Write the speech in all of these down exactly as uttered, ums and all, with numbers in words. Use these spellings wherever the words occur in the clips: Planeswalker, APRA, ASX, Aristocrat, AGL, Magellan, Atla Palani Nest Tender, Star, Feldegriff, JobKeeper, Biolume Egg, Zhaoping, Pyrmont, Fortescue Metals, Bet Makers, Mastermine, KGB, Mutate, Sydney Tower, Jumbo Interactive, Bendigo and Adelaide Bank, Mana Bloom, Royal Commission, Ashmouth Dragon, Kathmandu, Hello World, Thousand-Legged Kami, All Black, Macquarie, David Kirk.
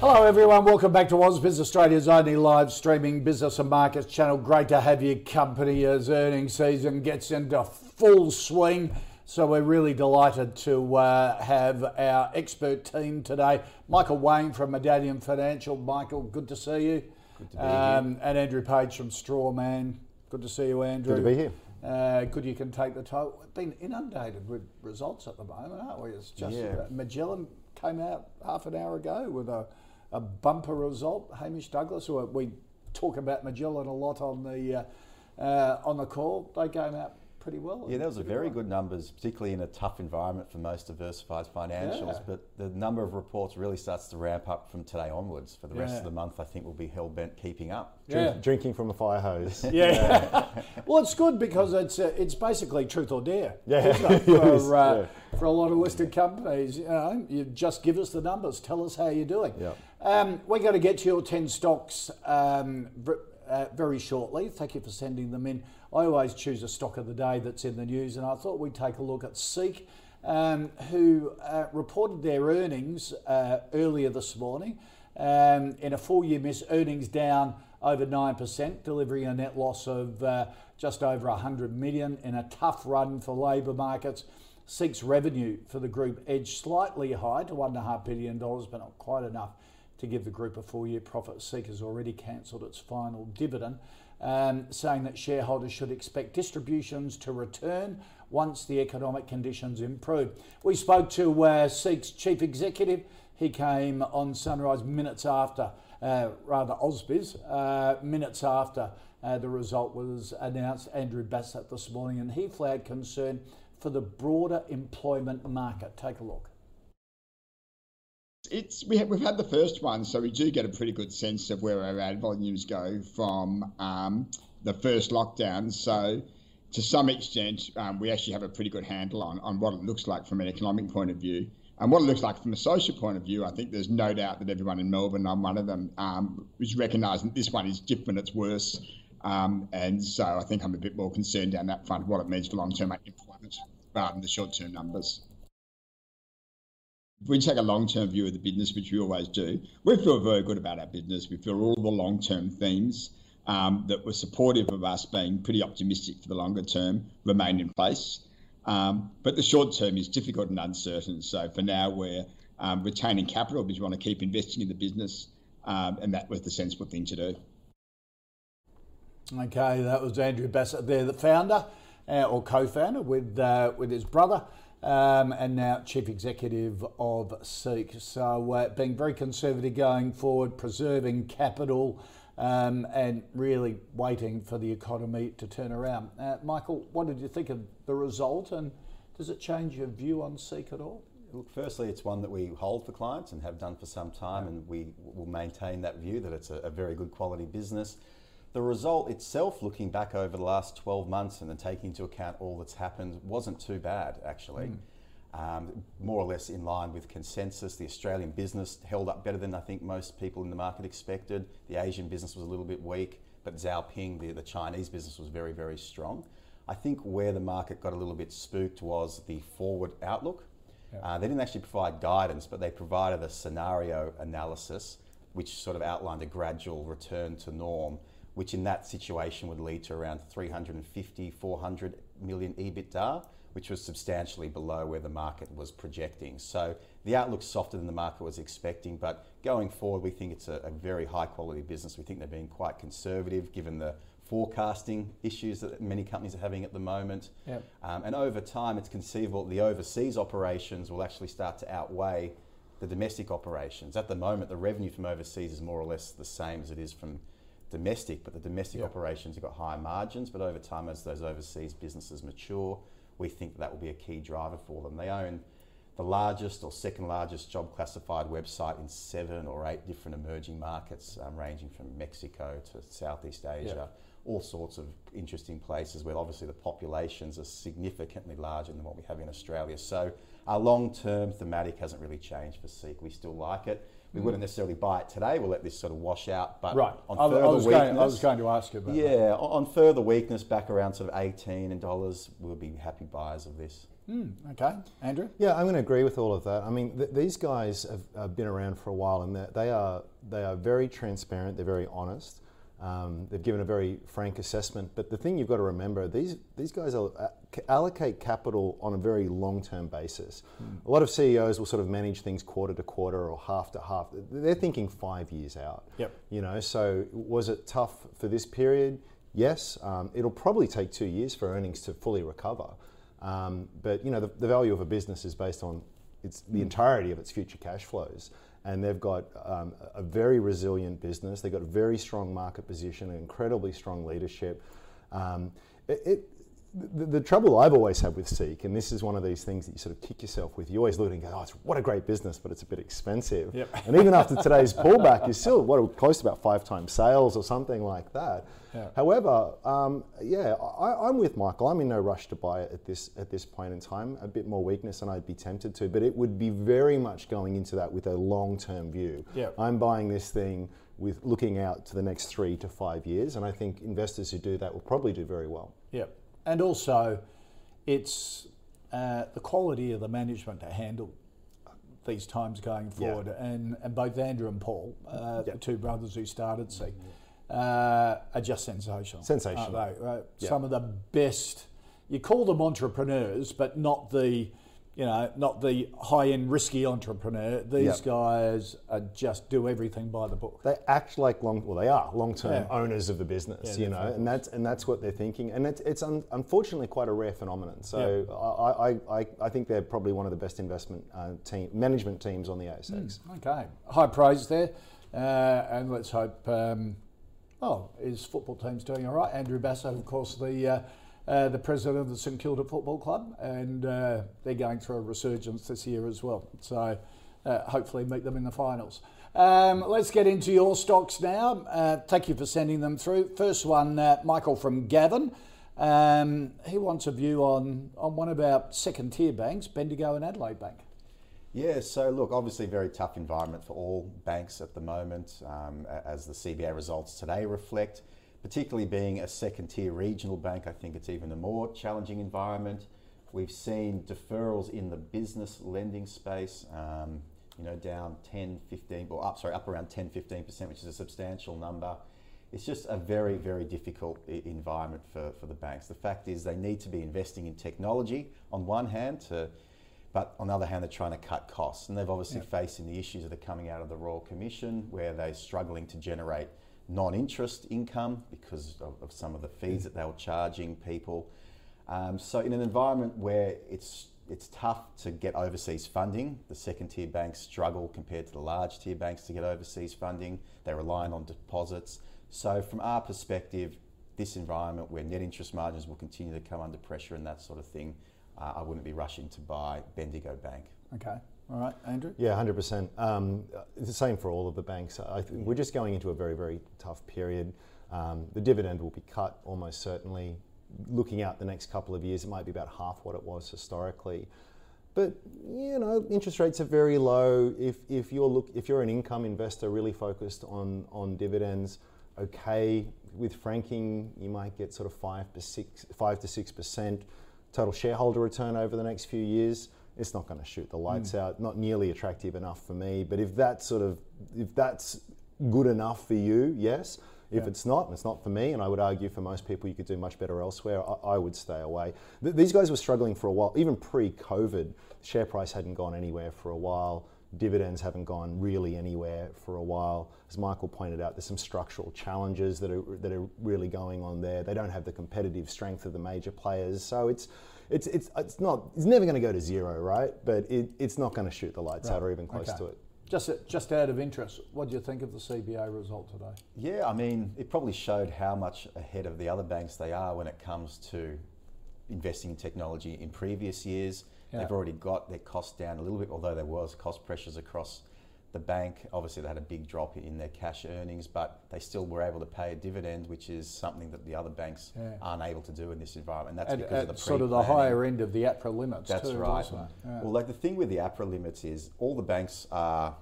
Hello everyone, welcome back to AusBiz, Australia's only live streaming business and markets channel. Great to have your company as earnings season gets into full swing. So we're really delighted to uh, have our expert team today. Michael Wayne from Medallion Financial. Michael, good to see you. Good to be um, here. And Andrew Page from Strawman. Good to see you, Andrew. Good to be here. Uh, good you can take the title. We've been inundated with results at the moment, aren't we? It's just yeah. Magellan came out half an hour ago with a, a bumper result. Hamish Douglas, who we talk about Magellan a lot on the uh, uh, on the call, they came out pretty well. Yeah, those are very good numbers, particularly in a tough environment for most diversified financials. Yeah. But the number of reports really starts to ramp up from today onwards. For the rest yeah. of the month, I think we'll be hell-bent keeping up. Yeah. Drink, drinking from a fire hose. Yeah. yeah. Well, it's good because it's uh, it's basically truth or dare. Yeah. For, uh, yeah. for a lot of listed companies, you know, you just give us the numbers, tell us how you're doing. Yeah. Um, we're going to get to your ten stocks um, uh, very shortly. Thank you for sending them in. I always choose a stock of the day that's in the news, and I thought we'd take a look at Seek, um, who uh, reported their earnings uh, earlier this morning. Um, in a four-year miss, earnings down over nine percent, delivering a net loss of uh, just over one hundred million dollars in a tough run for labour markets. Seek's revenue for the group edged slightly high to one point five billion dollars, but not quite enough to give the group a four-year profit. Seek has already cancelled its final dividend, Um, saying that shareholders should expect distributions to return once the economic conditions improve. We spoke to uh, Seek's chief executive. He came on Sunrise minutes after, uh, rather AusBiz, uh, minutes after uh, the result was announced, Andrew Bassat this morning, and he flagged concern for the broader employment market. Take a look. It's we have, we've had the first one, so we do get a pretty good sense of where our ad volumes go from um, the first lockdown. So to some extent, um, we actually have a pretty good handle on, on what it looks like from an economic point of view. And what it looks like from a social point of view, I think there's no doubt that everyone in Melbourne, I'm one of them, um, is recognising that this one is different, it's worse. Um, and so I think I'm a bit more concerned down that front of what it means for long-term employment rather than the short-term numbers. If we take a long-term view of the business, which we always do, we feel very good about our business. We feel all the long-term themes um, that were supportive of us being pretty optimistic for the longer term remain in place. Um, but the short term is difficult and uncertain. So for now, we're um, retaining capital because we want to keep investing in the business. Um, and that was the sensible thing to do. Okay, that was Andrew Bassat there, the founder uh, or co-founder with uh, with his brother. Um, and now Chief Executive of Seek. So uh, being very conservative going forward, preserving capital um, and really waiting for the economy to turn around. Uh, Michael, what did you think of the result and does it change your view on Seek at all? Look, firstly, it's one that we hold for clients and have done for some time and we will maintain that view that it's a, a very good quality business. The result itself, looking back over the last twelve months and then taking into account all that's happened, wasn't too bad, actually. Mm. Um, more or less in line with consensus. The Australian business held up better than I think most people in the market expected. The Asian business was a little bit weak, but Zhaoping, the, the Chinese business, was very, very strong. I think where the market got a little bit spooked was the forward outlook. Yeah. Uh, they didn't actually provide guidance, but they provided a scenario analysis, which sort of outlined a gradual return to norm, which in that situation would lead to around three hundred fifty, four hundred million EBITDA, which was substantially below where the market was projecting. So the outlook's softer than the market was expecting, but going forward, we think it's a, a very high quality business. We think they're being quite conservative given the forecasting issues that many companies are having at the moment. Yep. Um, and over time, it's conceivable the overseas operations will actually start to outweigh the domestic operations. At the moment, the revenue from overseas is more or less the same as it is from domestic, but the domestic yep. operations have got higher margins, but over time as those overseas businesses mature, we think that, that will be a key driver for them. They own the largest or second largest job classified website in seven or eight different emerging markets, um, ranging from Mexico to Southeast Asia, yep. all sorts of interesting places where obviously the populations are significantly larger than what we have in Australia. So our long-term thematic hasn't really changed for Seek. We still like it. We mm. wouldn't necessarily buy it today. We'll let this sort of wash out. But right. on I, further I was weakness, going, I was going to ask you about yeah, that. Yeah, on further weakness, back around sort of eighteen in dollars, we'll be happy buyers of this. Mm, okay, Andrew. Yeah, I'm going to agree with all of that. I mean, th these guys have, have been around for a while, and they are they are very transparent. They're very honest. Um, they've given a very frank assessment. But the thing you've got to remember, these, these guys are, uh, allocate capital on a very long-term basis. Mm. A lot of C E Os will sort of manage things quarter to quarter or half to half. They're thinking five years out. Yep. You know, so was it tough for this period? Yes. Um, it'll probably take two years for earnings to fully recover. Um, but, you know, the, the value of a business is based on its, the entirety of its future cash flows. And they've got um, a very resilient business. They've got a very strong market position, incredibly strong leadership. Um, it, it, the, the trouble I've always had with Seek, and this is one of these things that you sort of kick yourself with, you always look and go, oh, it's, what a great business, but it's a bit expensive. Yep. And even after today's pullback, you're still what, close to about five times sales or something like that. Yeah. However, um, yeah, I, I'm with Michael. I'm in no rush to buy it at this, at this point in time. A bit more weakness and I'd be tempted to, but it would be very much going into that with a long-term view. Yep. I'm buying this thing with looking out to the next three to five years, and I think investors who do that will probably do very well. Yep. And also, it's uh, the quality of the management to handle these times going forward. Yeah. And, and both Andrew and Paul, uh, yep. the two brothers who started Seek, uh, are just sensational. Sensational. Aren't they? Uh, yep. Some of the best, you call them entrepreneurs, but not the, you know, not the high-end risky entrepreneur. These yep. guys are just do everything by the book. They act like long, well, they are long-term yeah. owners of the business, yeah, you know, right. and that's and that's what they're thinking. And it's, it's un, unfortunately quite a rare phenomenon. So yep. I, I, I, I think they're probably one of the best investment uh, team management teams on the A S X. Mm, okay, high praise there, uh, and let's hope. Um, oh, is football teams doing all right? Andrew Bassat, of course, the. Uh, Uh, the president of the St Kilda Football Club, and uh, they're going through a resurgence this year as well. So uh, hopefully meet them in the finals. Um, let's get into your stocks now. Uh, thank you for sending them through. First one, uh, Michael from Gavin. Um, he wants a view on, on one of our second tier banks, Bendigo and Adelaide Bank. Yeah, so look, obviously very tough environment for all banks at the moment, um, as the C B A results today reflect. Particularly being a second-tier regional bank, I think it's even a more challenging environment. We've seen deferrals in the business lending space, um, you know, down ten, fifteen, or up, sorry, up around ten, fifteen percent, which is a substantial number. It's just a very, very difficult environment for, for the banks. The fact is they need to be investing in technology on one hand, to, but on the other hand, they're trying to cut costs. And they've obviously yeah. facing the issues that are coming out of the Royal Commission, where they're struggling to generate non-interest income because of, of some of the fees that they were charging people. Um, so in an environment where it's it's tough to get overseas funding, the second tier banks struggle compared to the large tier banks to get overseas funding. They're relying on deposits. So from our perspective, this environment where net interest margins will continue to come under pressure and that sort of thing, uh, I wouldn't be rushing to buy Bendigo Bank. Okay. All right, Andrew? Yeah, one hundred percent. Um, it's the same for all of the banks. I think we're just going into a very, very tough period. Um, the dividend will be cut almost certainly. Looking out the next couple of years, it might be about half what it was historically. But, you know, interest rates are very low. If, if, you're, look, if you're an income investor really focused on, on dividends, okay, with franking, you might get sort of five to six percent total shareholder return over the next few years. It's not going to shoot the lights mm. out, not nearly attractive enough for me. But if that's sort of, if that's good enough for you, yes. If yeah. it's not, it's not for me. And I would argue for most people, you could do much better elsewhere. I, I would stay away. Th these guys were struggling for a while, even pre-COVID. Share price hadn't gone anywhere for a while. Dividends haven't gone really anywhere for a while. As Michael pointed out, there's some structural challenges that are that are really going on there. They don't have the competitive strength of the major players. So it's it's it's it's not it's never going to go to zero, right? But it, it's not going to shoot the lights right. out or even close okay. to it. Just just out of interest, what do you think of the C B A result today? Yeah, I mean, it probably showed how much ahead of the other banks they are when it comes to investing in technology in previous years. Yeah. They've already got their costs down a little bit, although there was cost pressures across the bank. Obviously, they had a big drop in their cash earnings, but they still were able to pay a dividend, which is something that the other banks yeah. aren't able to do in this environment. That's at, because at of the pre sort of the higher end of the APRA limits. That's too, right. Yeah. Well, like the thing with the APRA limits is all the banks are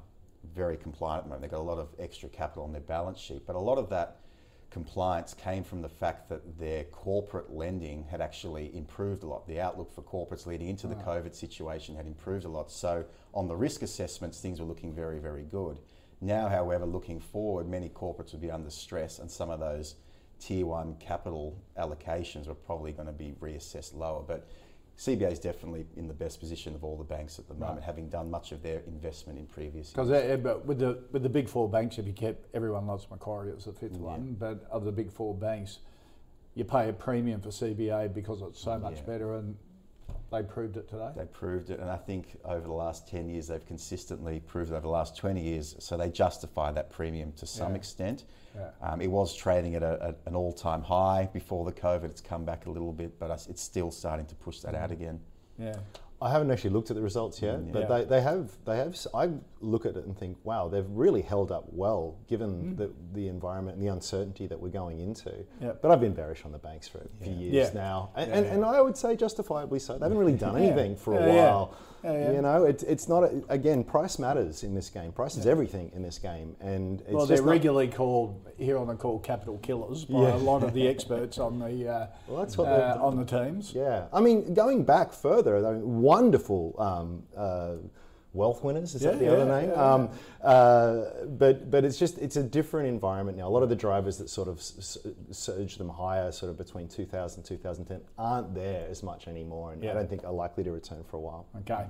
very compliant at the moment. They've got a lot of extra capital on their balance sheet, but a lot of that compliance came from the fact that their corporate lending had actually improved a lot. The outlook for corporates leading into the COVID situation had improved a lot. So on the risk assessments, things were looking very, very good. Now, however, looking forward, many corporates would be under stress, and some of those tier one capital allocations are probably going to be reassessed lower. But C B A is definitely in the best position of all the banks at the moment, right. having done much of their investment in previous years. Because uh, with the with the big four banks, if you kept, everyone loves Macquarie, it was the fifth yeah. one, but of the big four banks, you pay a premium for C B A because it's so much yeah. better, and they proved it today. They proved it, and I think over the last ten years, they've consistently proved it over the last twenty years, so they justify that premium to some yeah. extent. Yeah. Um, it was trading at a, a, an all-time high before the COVID. It's come back a little bit, but it's still starting to push that out again. Yeah, I haven't actually looked at the results yet, mm, yeah. but yeah. They, they have. They have. I look at it and think, wow, they've really held up well given mm. the, the environment and the uncertainty that we're going into. Yep. But I've been bearish on the banks for a few yeah. years yeah. now, and, yeah, and, yeah. and I would say justifiably so. They haven't really done anything yeah. for a yeah, while. Yeah. Yeah, yeah. You know, it, it's not a, again. Price matters in this game. Price yeah. is everything in this game, and it's well, they're just regularly called here on the call capital killers by yeah. a lot of the experts on the uh, well, that's what uh, on the teams. Yeah, I mean, going back further though. Wonderful um, uh, wealth winners, is yeah, that the yeah, other name? Yeah, yeah. Um, uh, but but it's just, it's a different environment now. A lot of the drivers that sort of surged them higher sort of between two thousand and two thousand ten aren't there as much anymore, and yeah. I don't think are likely to return for a while. Okay.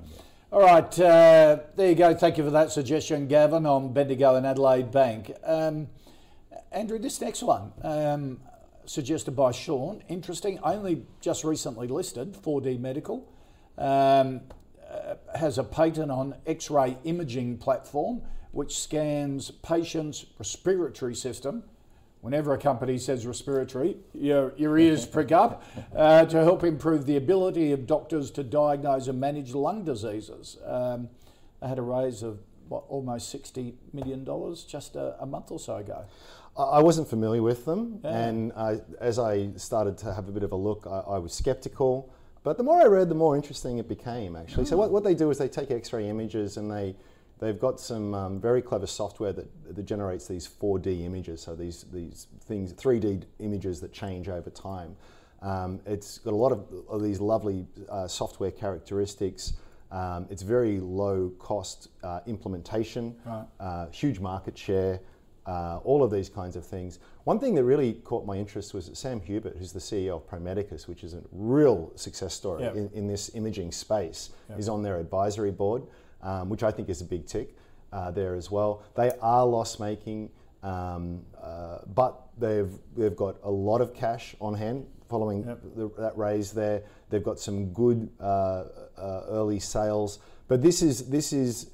All right, uh, there you go. Thank you for that suggestion, Gavin, on Bendigo and Adelaide Bank. Um, Andrew, this next one, um, suggested by Sean, interesting, only just recently listed, four D Medical. Um, uh, has a patent on X-ray imaging platform which scans patients' respiratory system. Whenever a company says respiratory, your, your ears prick up, uh, to help improve the ability of doctors to diagnose and manage lung diseases. Um, they had a raise of what, almost sixty million dollars just a, a month or so ago. I wasn't familiar with them, yeah. and I, as I started to have a bit of a look, I, I was sceptical. But the more I read, the more interesting it became, actually. Mm. So what, what they do is they take X-ray images, and they, they've got some um, very clever software that, that generates these four D images, so these, these things, three D images that change over time. Um, it's got a lot of, of these lovely uh, software characteristics. Um, it's very low-cost uh, implementation, right. uh, huge market share. Uh, all of these kinds of things. One thing that really caught my interest was that Sam Hubert, who's the C E O of ProMedicus, which is a real success story yep. in, in this imaging space, yep. is on their advisory board, um, which I think is a big tick uh, there as well. They are loss-making, um, uh, but they've, they've got a lot of cash on hand following yep. the, that raise there. They've got some good uh, uh, early sales, but this is, this is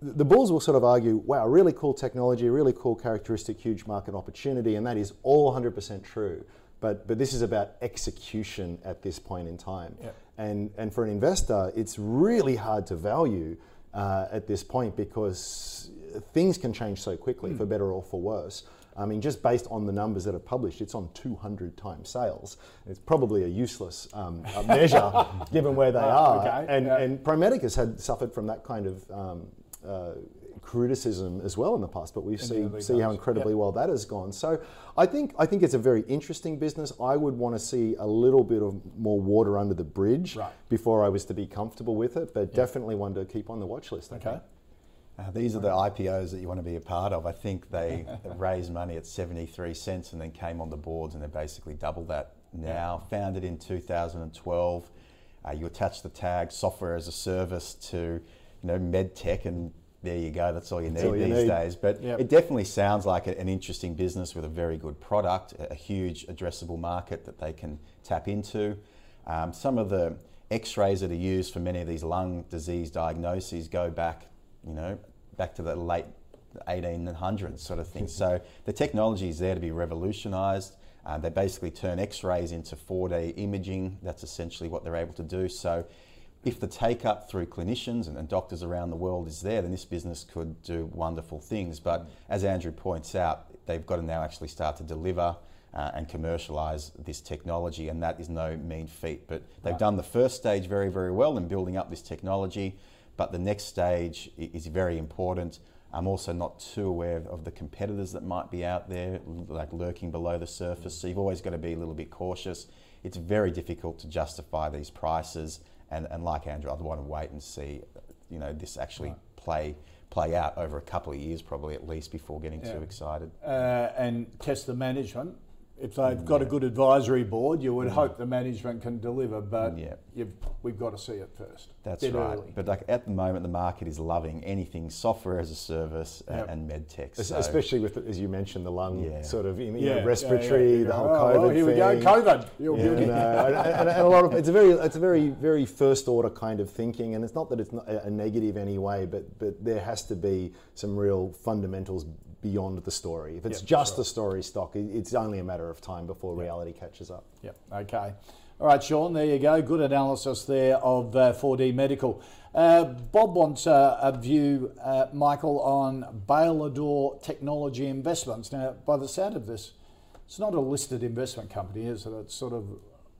the bulls will sort of argue, wow, really cool technology, really cool characteristic, huge market opportunity, and that is all one hundred percent true. But but this is about execution at this point in time. Yep. And, and for an investor, it's really hard to value uh, at this point because things can change so quickly, mm. for better or for worse. I mean, just based on the numbers that are published, it's on two hundred times sales. It's probably a useless um, measure given where they are. Okay. And, yeah. and ProMedicus had suffered from that kind of um, Uh, criticism as well in the past, but we see see how incredibly yep. well that has gone. So I think I think it's a very interesting business. I would want to see a little bit of more water under the bridge right. before I was to be comfortable with it, but yep. definitely one to keep on the watch list. Okay. Uh, these are the I P Os that you want to be a part of. I think they raised money at seventy-three cents and then came on the boards, and they basically double that now. Yep. Founded in two thousand twelve. Uh, you attach the tag software as a service to you know, med tech, and there you go, that's all you that's need all you these need. days. But yep. it definitely sounds like an interesting business with a very good product, a huge addressable market that they can tap into. Um, some of the x-rays that are used for many of these lung disease diagnoses go back, you know, back to the late eighteen hundreds sort of thing. So the technology is there to be revolutionized. Uh, they basically turn x-rays into four D imaging. That's essentially what they're able to do. So if the take-up through clinicians and, and doctors around the world is there, then this business could do wonderful things. But as Andrew points out, they've got to now actually start to deliver uh, and commercialise this technology, and that is no mean feat. But they've right. done the first stage very, very well in building up this technology, but the next stage is very important. I'm also not too aware of the competitors that might be out there, like lurking below the surface. So you've always got to be a little bit cautious. It's very difficult to justify these prices. And, and like Andrew, I'd want to wait and see, you know, this actually right. play play out over a couple of years, probably at least, before getting yeah. too excited. Uh, and test the management. If they've got yeah. a good advisory board, you would yeah. hope the management can deliver, but yeah. you've, we've got to see it first. That's right. Early. But like at the moment, the market is loving anything software as a service yep. and, and med tech. So. Especially with, as you mentioned, the lung yeah. sort of you know, yeah. respiratory, yeah, yeah. the whole oh, COVID well, here thing. Here we go, COVID. You're yeah, beauty. No, and, and, and a lot of it's a very, it's a very, very first order kind of thinking, and it's not that it's not a negative anyway, but but there has to be some real fundamentals beyond the story. If it's yep, just sure. the story stock, it's only a matter of time before yep. reality catches up. Yep, okay. All right, Sean, there you go. Good analysis there of uh, four D Medical. Uh, Bob wants uh, a view, uh, Michael, on Bailador Technology Investments. Now, by the sound of this, it's not a listed investment company, is it? It's sort of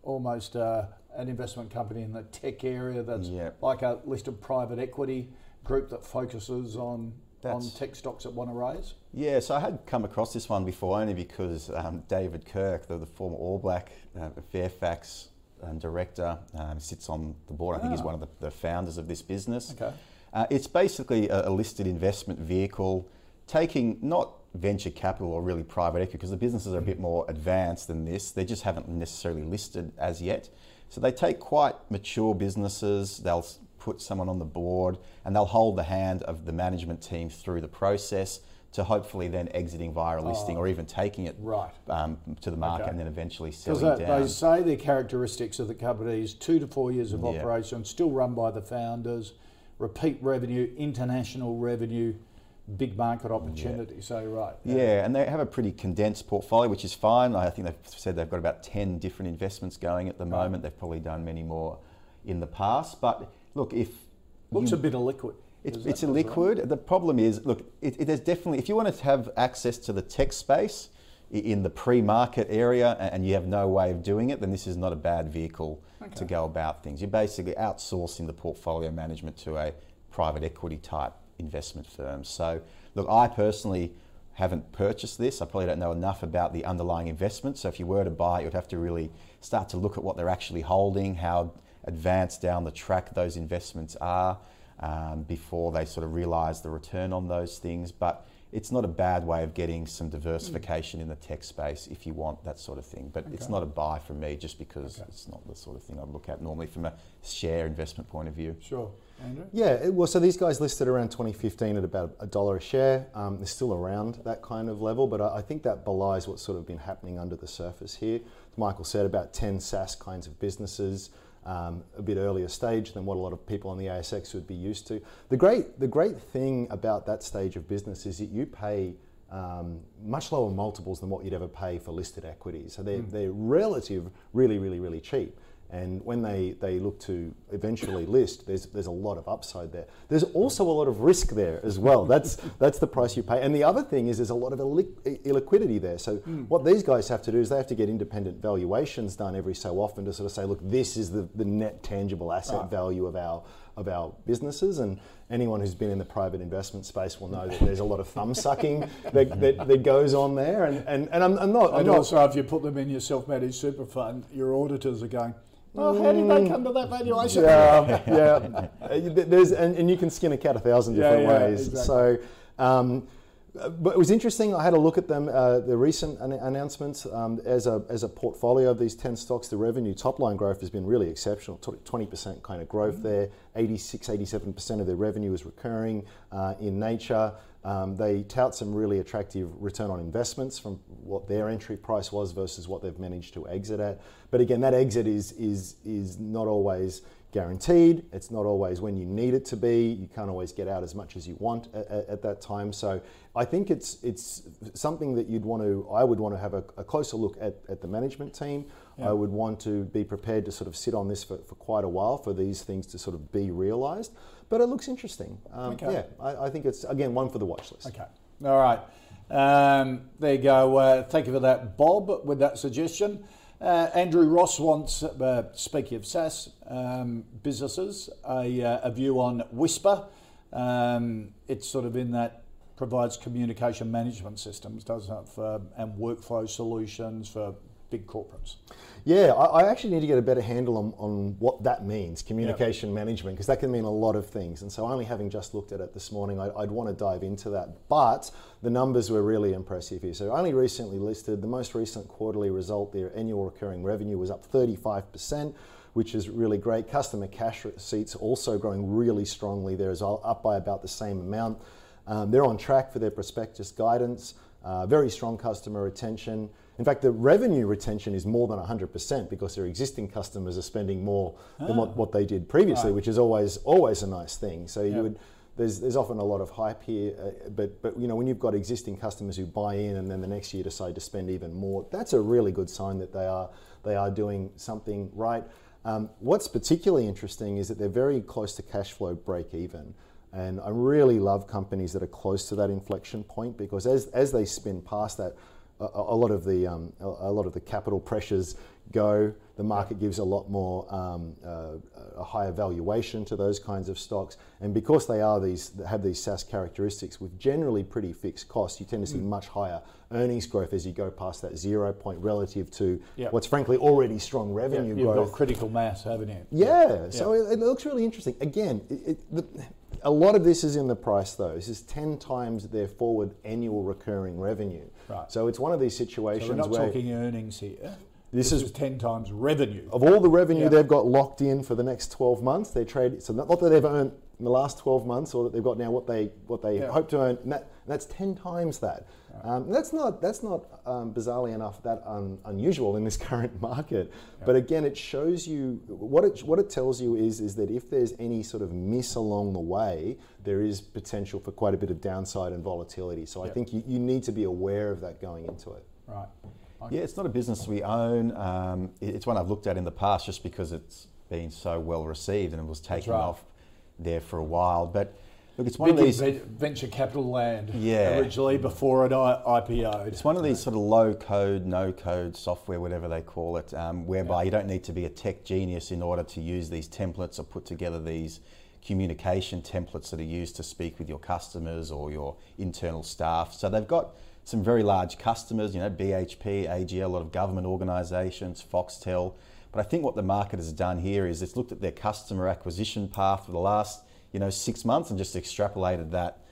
almost uh, an investment company in the tech area that's yep. like a listed private equity group that focuses on That's, on tech stocks that want to raise? Yeah, so I had come across this one before only because um, David Kirk, the, the former All Black uh, Fairfax um, director, um, sits on the board. I think ah. he's one of the, the founders of this business. Okay. Uh, it's basically a, a listed investment vehicle taking not venture capital or really private equity, because the businesses are a bit more advanced than this. They just haven't necessarily listed as yet. So they take quite mature businesses. They'll put someone on the board and they'll hold the hand of the management team through the process to hopefully then exiting via a listing oh, or even taking it right. um, to the market okay. and then eventually selling that, down. They say the characteristics of the company is two to four years of yeah. operation, still run by the founders, repeat revenue, international revenue, big market opportunity, yeah. so right. Yeah. yeah, and they have a pretty condensed portfolio, which is fine. I think they've said they've got about ten different investments going at the right. moment. They've probably done many more in the past, but look, if looks you, a bit illiquid. It, it's illiquid. Right? The problem is, look, it, it is definitely if you want to have access to the tech space in the pre-market area and you have no way of doing it, then this is not a bad vehicle okay. to go about things. You're basically outsourcing the portfolio management to a private equity type investment firm. So, look, I personally haven't purchased this. I probably don't know enough about the underlying investment. So, if you were to buy, you'd have to really start to look at what they're actually holding, how advanced down the track those investments are um, before they sort of realise the return on those things. But it's not a bad way of getting some diversification in the tech space if you want that sort of thing. But okay. it's not a buy for me just because okay. it's not the sort of thing I'd look at normally from a share investment point of view. Sure. Andrew? Yeah, well, so these guys listed around twenty fifteen at about a dollar a share. Um, they're still around that kind of level, but I, I think that belies what's sort of been happening under the surface here. As Michael said, about ten SaaS kinds of businesses. Um, a bit earlier stage than what a lot of people on the A S X would be used to. The great, the great thing about that stage of business is that you pay um, much lower multiples than what you'd ever pay for listed equities. So they're, mm. they're relative really, really, really cheap. And when they, they look to eventually list, there's there's a lot of upside there. There's also a lot of risk there as well. That's that's the price you pay. And the other thing is there's a lot of illiqu- illiquidity there. So mm. what these guys have to do is they have to get independent valuations done every so often to sort of say, look, this is the, the net tangible asset ah. value of our of our businesses. And anyone who's been in the private investment space will know that there's a lot of thumb sucking that, that, that goes on there. And, and, and I'm, I'm not... I'm and not, also, if you put them in your self-managed super fund, your auditors are going, oh, how did they come to that valuation? Yeah, yeah. There's, and, and you can skin a cat a thousand different yeah, yeah, ways. Exactly. So, um, but it was interesting. I had a look at them, uh, the recent an- announcements um, as a as a portfolio of these ten stocks. The revenue top line growth has been really exceptional, twenty percent kind of growth mm-hmm. there. eighty-six, eighty-seven percent of their revenue is recurring uh, in nature. Um, they tout some really attractive return on investments from what their entry price was versus what they've managed to exit at. But again, that exit is, is, is not always guaranteed. It's not always when you need it to be. You can't always get out as much as you want at, at, at that time. So I think it's it's something that you'd want to, I would want to have a, a closer look at, at the management team. Yeah. I would want to be prepared to sort of sit on this for, for quite a while for these things to sort of be realized. But it looks interesting. Um, okay. Yeah, I, I think it's, again, one for the watch list. Okay. All right. Um, there you go. Uh, thank you for that, Bob, with that suggestion. Uh, Andrew Ross wants, uh, speaking of SaaS um, businesses, a, uh, a view on Whispir. Um, it's sort of in that provides communication management systems, doesn't it, for, and workflow solutions for big corporates. Yeah, I, I actually need to get a better handle on, on what that means, communication yep. management, because that can mean a lot of things. And so only having just looked at it this morning, I, I'd want to dive into that. But the numbers were really impressive here. So only recently listed, the most recent quarterly result, their annual recurring revenue was up thirty-five percent, which is really great. Customer cash receipts also growing really strongly there as well, up by about the same amount. Um, they're on track for their prospectus guidance, uh, very strong customer retention. In fact, the revenue retention is more than one hundred percent because their existing customers are spending more ah. than what, what they did previously, right. which is always always a nice thing. So yep. you would, there's there's often a lot of hype here, uh, but but you know when you've got existing customers who buy in and then the next year decide to spend even more, that's a really good sign that they are they are doing something right. Um, what's particularly interesting is that they're very close to cash flow break even. And I really love companies that are close to that inflection point because as as they spin past that, a, a lot of the um, a, a lot of the capital pressures go. The market gives a lot more um, uh, a higher valuation to those kinds of stocks, and because they are these have these SaaS characteristics with generally pretty fixed costs, you tend to see mm. much higher earnings growth as you go past that zero point relative to yep. what's frankly already strong revenue yep. You've growth. You've got critical mass, haven't you? Yeah. yeah. So yeah. It, it looks really interesting. Again, it, it, the, a lot of this is in the price though. This is ten times their forward annual recurring revenue. Right. So it's one of these situations where- So we're not talking earnings here. This, this is, is ten times revenue. Of all the revenue yeah. they've got locked in for the next twelve months, they trade, so not that they've earned in the last twelve months or that they've got now what they what they yeah. hope to earn, and, that, and that's ten times that. Right. Um, that's not, that's not um, bizarrely enough, that un, unusual in this current market. Yeah. But again, it shows you, what it, what it tells you is, is that if there's any sort of miss along the way, there is potential for quite a bit of downside and volatility. So yeah. I think you, you need to be aware of that going into it. Right. Yeah, it's not a business we own. Um, it's one I've looked at in the past just because it's been so well received and it was taken right. off there for a while. But look, it's one Big of these venture capital land yeah. originally before it I P O'd. It's one of these sort of low code, no code software, whatever they call it, um, whereby yeah. you don't need to be a tech genius in order to use these templates or put together these communication templates that are used to speak with your customers or your internal staff. So they've got some very large customers, you know, B H P, A G L, a lot of government organisations, Foxtel. But I think what the market has done here is it's looked at their customer acquisition path for the last, you know, six months and just extrapolated that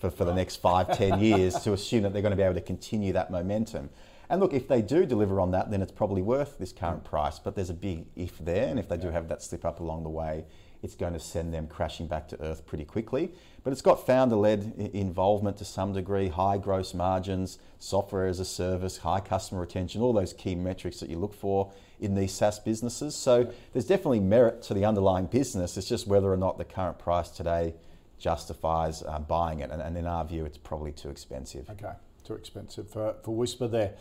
for, for the next five, ten years to assume that they're going to be able to continue that momentum. And look, if they do deliver on that, then it's probably worth this current price. But there's a big if there, and if they do have that slip up along the way, it's going to send them crashing back to earth pretty quickly. But it's got founder-led involvement to some degree, high gross margins, software as a service, high customer retention, all those key metrics that you look for in these SaaS businesses. So there's definitely merit to the underlying business. It's just whether or not the current price today justifies uh, buying it. And, and in our view, it's probably too expensive. Okay, too expensive for, for Whispir there.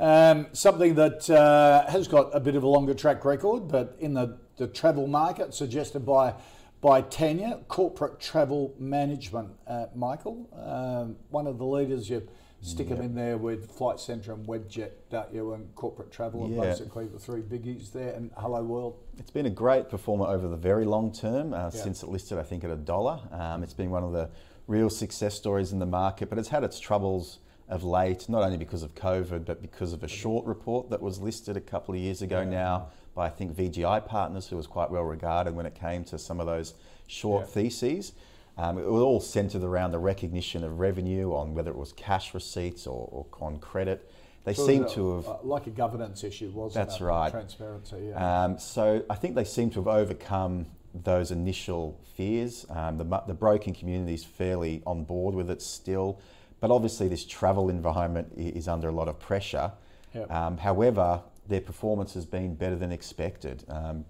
Um, something that uh, has got a bit of a longer track record, but in the, the travel market suggested by by Tanya, corporate travel management, uh, Michael, um, one of the leaders, you stick yep. them in there with Flight Centre and Webjet, don't you, and corporate travel yeah. are basically the three biggies there, and Hello World. It's been a great performer over the very long term uh, yeah. since it listed, I think, at a dollar. Um, it's been one of the real success stories in the market, but it's had its troubles of late, not only because of COVID, but because of a short report that was listed a couple of years ago yeah. now by, I think, V G I Partners, who was quite well regarded when it came to some of those short yeah. theses. Um, it was all centered around the recognition of revenue on whether it was cash receipts or, or on credit. They so seem to have... Uh, like a governance issue, wasn't it? That's that, right. Transparency, yeah. Um, so I think they seem to have overcome those initial fears. Um, the, the broking community is fairly on board with it still, but obviously this travel environment is under a lot of pressure. Yep. Um, however, their performance has been better than expected. Um,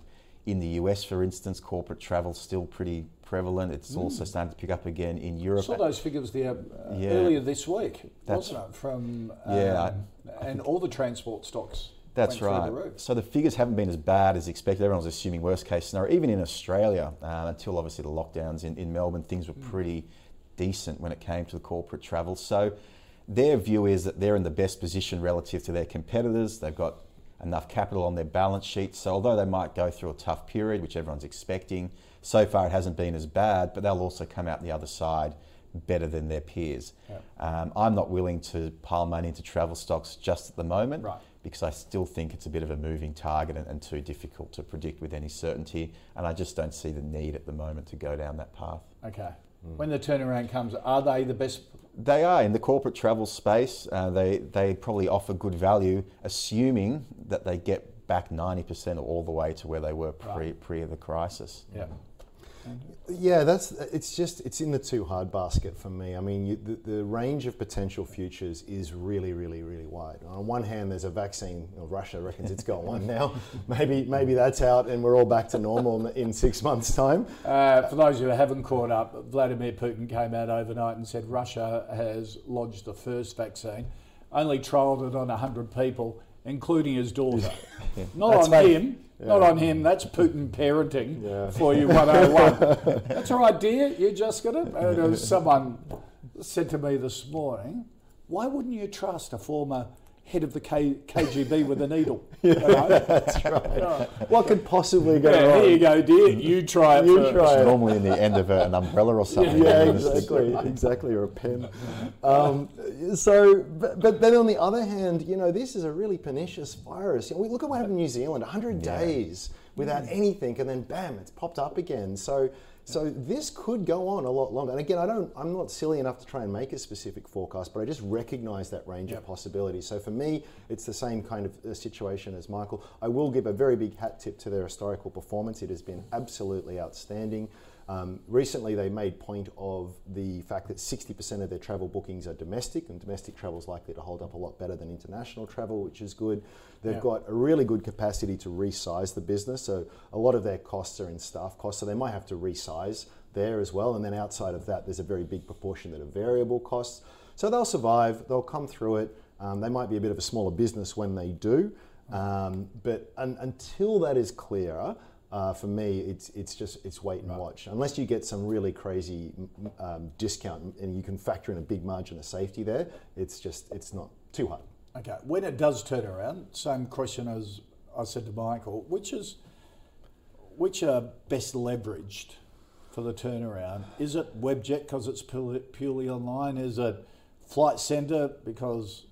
in the U S, for instance, corporate travel is still pretty prevalent. It's mm. also starting to pick up again in Europe. I saw those figures there uh, yeah. earlier this week, that's, wasn't it? From, um, yeah, I, I and all the transport stocks. That's right. The so the figures haven't been as bad as expected. Everyone's assuming worst case scenario. Even in Australia, uh, until obviously the lockdowns in, in Melbourne, things were mm. pretty decent when it came to the corporate travel. So their view is that they're in the best position relative to their competitors. They've got enough capital on their balance sheet. So although they might go through a tough period, which everyone's expecting, so far it hasn't been as bad, but they'll also come out the other side better than their peers. Yeah. Um, I'm not willing to pile money into travel stocks just at the moment. Right. Because I still think it's a bit of a moving target and, and too difficult to predict with any certainty. And I just don't see the need at the moment to go down that path. Okay. Mm. When the turnaround comes, are they the best? They are. In the corporate travel space, uh, they, they probably offer good value, assuming that they get back ninety percent all the way to where they were pre, right. pre the crisis. Yeah. Yeah, that's. It's just it's in the too hard basket for me. I mean, you, the, the range of potential futures is really, really, really wide. On one hand, there's a vaccine. You know, Russia reckons it's got one now. Maybe, maybe that's out, and we're all back to normal in six months' time. Uh, for those who haven't caught up, Vladimir Putin came out overnight and said Russia has lodged the first vaccine, only trialled it on a hundred people, including his daughter. Yeah. Not that's on funny. him. Yeah. Not on him, that's Putin parenting yeah. for you one oh one. That's all right, dear, you just got it. And someone said to me this morning, why wouldn't you trust a former head of the K KGB with a needle? Yeah, you know? That's right. Oh. What could possibly go yeah, wrong? Here you go, dear, you try it. You first. Try it's normally in the end of an umbrella or something. Yeah, yeah exactly, exactly, or a pen. Um, so, but, but then on the other hand, you know, this is a really pernicious virus. You know, we look at what happened in New Zealand, one hundred yeah. days without mm. anything, and then bam, it's popped up again. So. So this could go on a lot longer. And again, I don't, I'm not silly enough to try and make a specific forecast, but I just recognise that range yep. of possibilities. So for me, it's the same kind of situation as Michael. I will give a very big hat tip to their historical performance. It has been absolutely outstanding. Um, recently, they made point of the fact that sixty percent of their travel bookings are domestic, and domestic travel is likely to hold up a lot better than international travel, which is good. They've yeah. got a really good capacity to resize the business, so a lot of their costs are in staff costs, so they might have to resize there as well. And then outside of that, there's a very big proportion that are variable costs. So they'll survive, they'll come through it. Um, they might be a bit of a smaller business when they do, um, but un until that is clearer, Uh, for me, it's it's just it's wait and right. watch. Unless you get some really crazy um, discount and you can factor in a big margin of safety there, it's just it's not too hard. Okay, when it does turn around, same question as I said to Michael, which is which are best leveraged for the turnaround? Is it Webjet because it's purely online? Is it Flight Centre because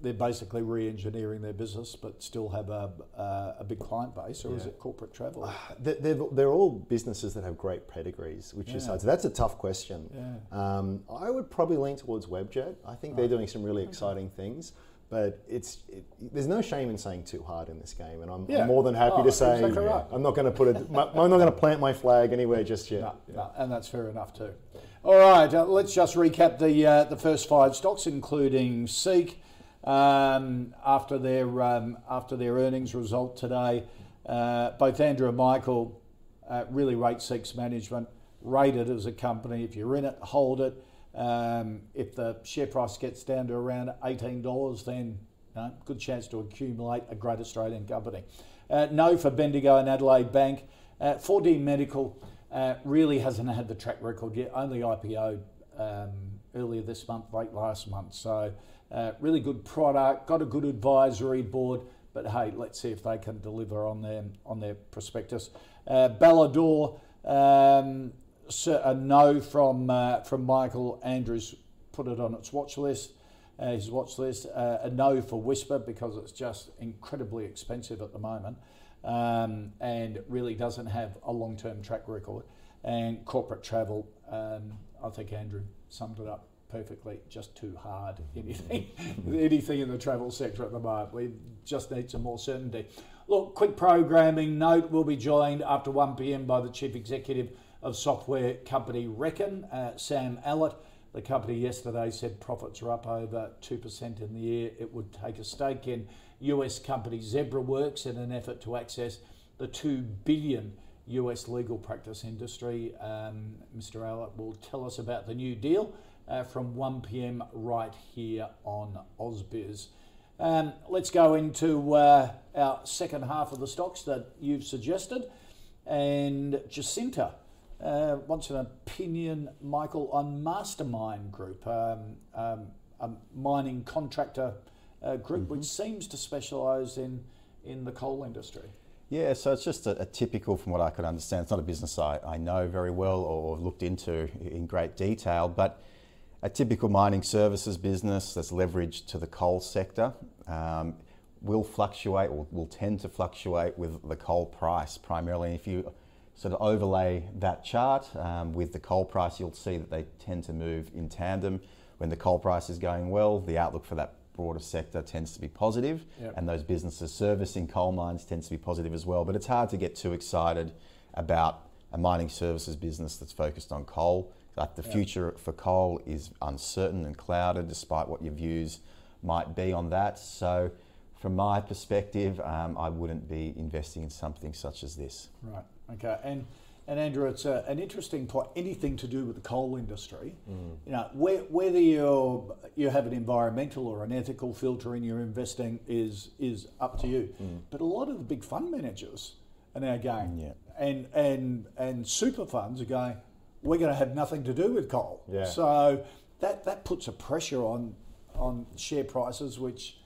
they're basically re-engineering their business, but still have a, uh, a big client base, or yeah. is it corporate travel? Uh, they're, they're all businesses that have great pedigrees, which yeah. is hard. So that's a tough question. Yeah. Um, I would probably lean towards Webjet. I think they're doing some really okay. exciting things, but it's it, there's no shame in saying too hard in this game, and I'm, yeah. I'm more than happy oh, to say exactly right. I'm not going to put a, I'm not going to plant my flag anywhere just yet. No, yeah. no, and that's fair enough too. All right, uh, let's just recap the uh, the first five stocks, including Seek. Um, after their um, after their earnings result today, uh, both Andrew and Michael uh, really rate Seek's management. Rate it as a company. If you're in it, hold it. Um, if the share price gets down to around eighteen dollars, then you know, good chance to accumulate a great Australian company. Uh, no for Bendigo and Adelaide Bank. Uh, four D Medical uh, really hasn't had the track record yet. Only I P O'd um, earlier this month, late last month. So. Uh, really good product, got a good advisory board, but hey, let's see if they can deliver on their on their prospectus. Uh, Ballador, um, a no from uh, from Michael. Andrews put it on its watch list, uh, his watch list. Uh, a no for Whispir because it's just incredibly expensive at the moment, um, and really doesn't have a long term track record. And corporate travel, um, I think Andrew summed it up perfectly, just too hard, anything anything in the travel sector at the moment. We just need some more certainty. Look, quick programming note, we'll be joined after one p m by the Chief Executive of software company Reckon, uh, Sam Allott. The company yesterday said profits are up over two percent in the year. It would take a stake in U S company ZebraWorks in an effort to access the two billion dollars U S legal practice industry. Um, Mister Allott will tell us about the new deal uh, from one p m right here on AusBiz. Um, let's go into uh, our second half of the stocks that you've suggested. And Jacinta uh, wants an opinion, Michael, on Mastermine Group, um, um, a mining contractor uh, group mm-hmm. which seems to specialise in, in the coal industry. Yeah, so it's just a, a typical, from what I could understand, it's not a business I, I know very well or looked into in great detail, but a typical mining services business that's leveraged to the coal sector um, will fluctuate, or will tend to fluctuate with the coal price primarily. And if you sort of overlay that chart um, with the coal price, you'll see that they tend to move in tandem. When the coal price is going well, the outlook for that broader sector tends to be positive, yep. and those businesses servicing coal mines tends to be positive as well. But it's hard to get too excited about a mining services business that's focused on coal. Like the yep. future for coal is uncertain and clouded, despite what your views might be on that. So from my perspective, um, I wouldn't be investing in something such as this. Right, okay. And And Andrew, it's a, an interesting point. Anything to do with the coal industry, mm. you know, where, whether you you have an environmental or an ethical filter in your investing is is up to you. Mm. But a lot of the big fund managers are now going, yeah. and and and super funds are going, we're going to have nothing to do with coal. Yeah. So that that puts a pressure on on share prices, which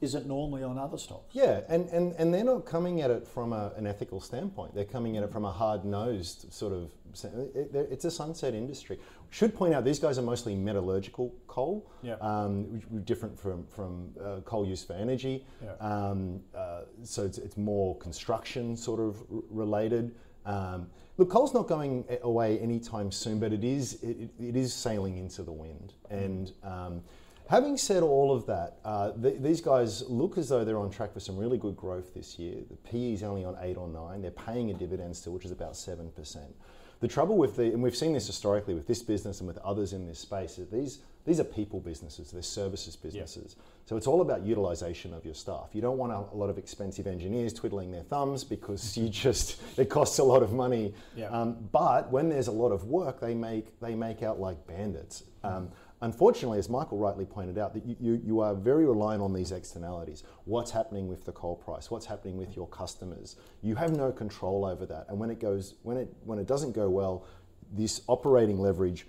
isn't normally on other stocks. Yeah, and, and, and they're not coming at it from a, an ethical standpoint. They're coming at it from a hard-nosed sort of... It, it's a sunset industry. Should point out, these guys are mostly metallurgical coal, yeah. um, different from, from uh, coal used for energy. Yeah. Um, uh, so it's, it's more construction sort of related. Um, look, coal's not going away anytime soon, but it is, it, it is sailing into the wind. And... Um, Having said all of that, uh, th these guys look as though they're on track for some really good growth this year. The P E is only on eight or nine. They're paying a dividend still, which is about seven percent. The trouble with the, and we've seen this historically with this business and with others in this space, is these these are people businesses. They're services businesses. Yeah. So it's all about utilization of your staff. You don't want a lot of expensive engineers twiddling their thumbs because you just it costs a lot of money. Yeah. Um, but when there's a lot of work, they make they make out like bandits. Um, Unfortunately, as Michael rightly pointed out, that you, you, you are very reliant on these externalities. What's happening with the coal price? What's happening with your customers? You have no control over that. And when it goes, when it when it doesn't go well, this operating leverage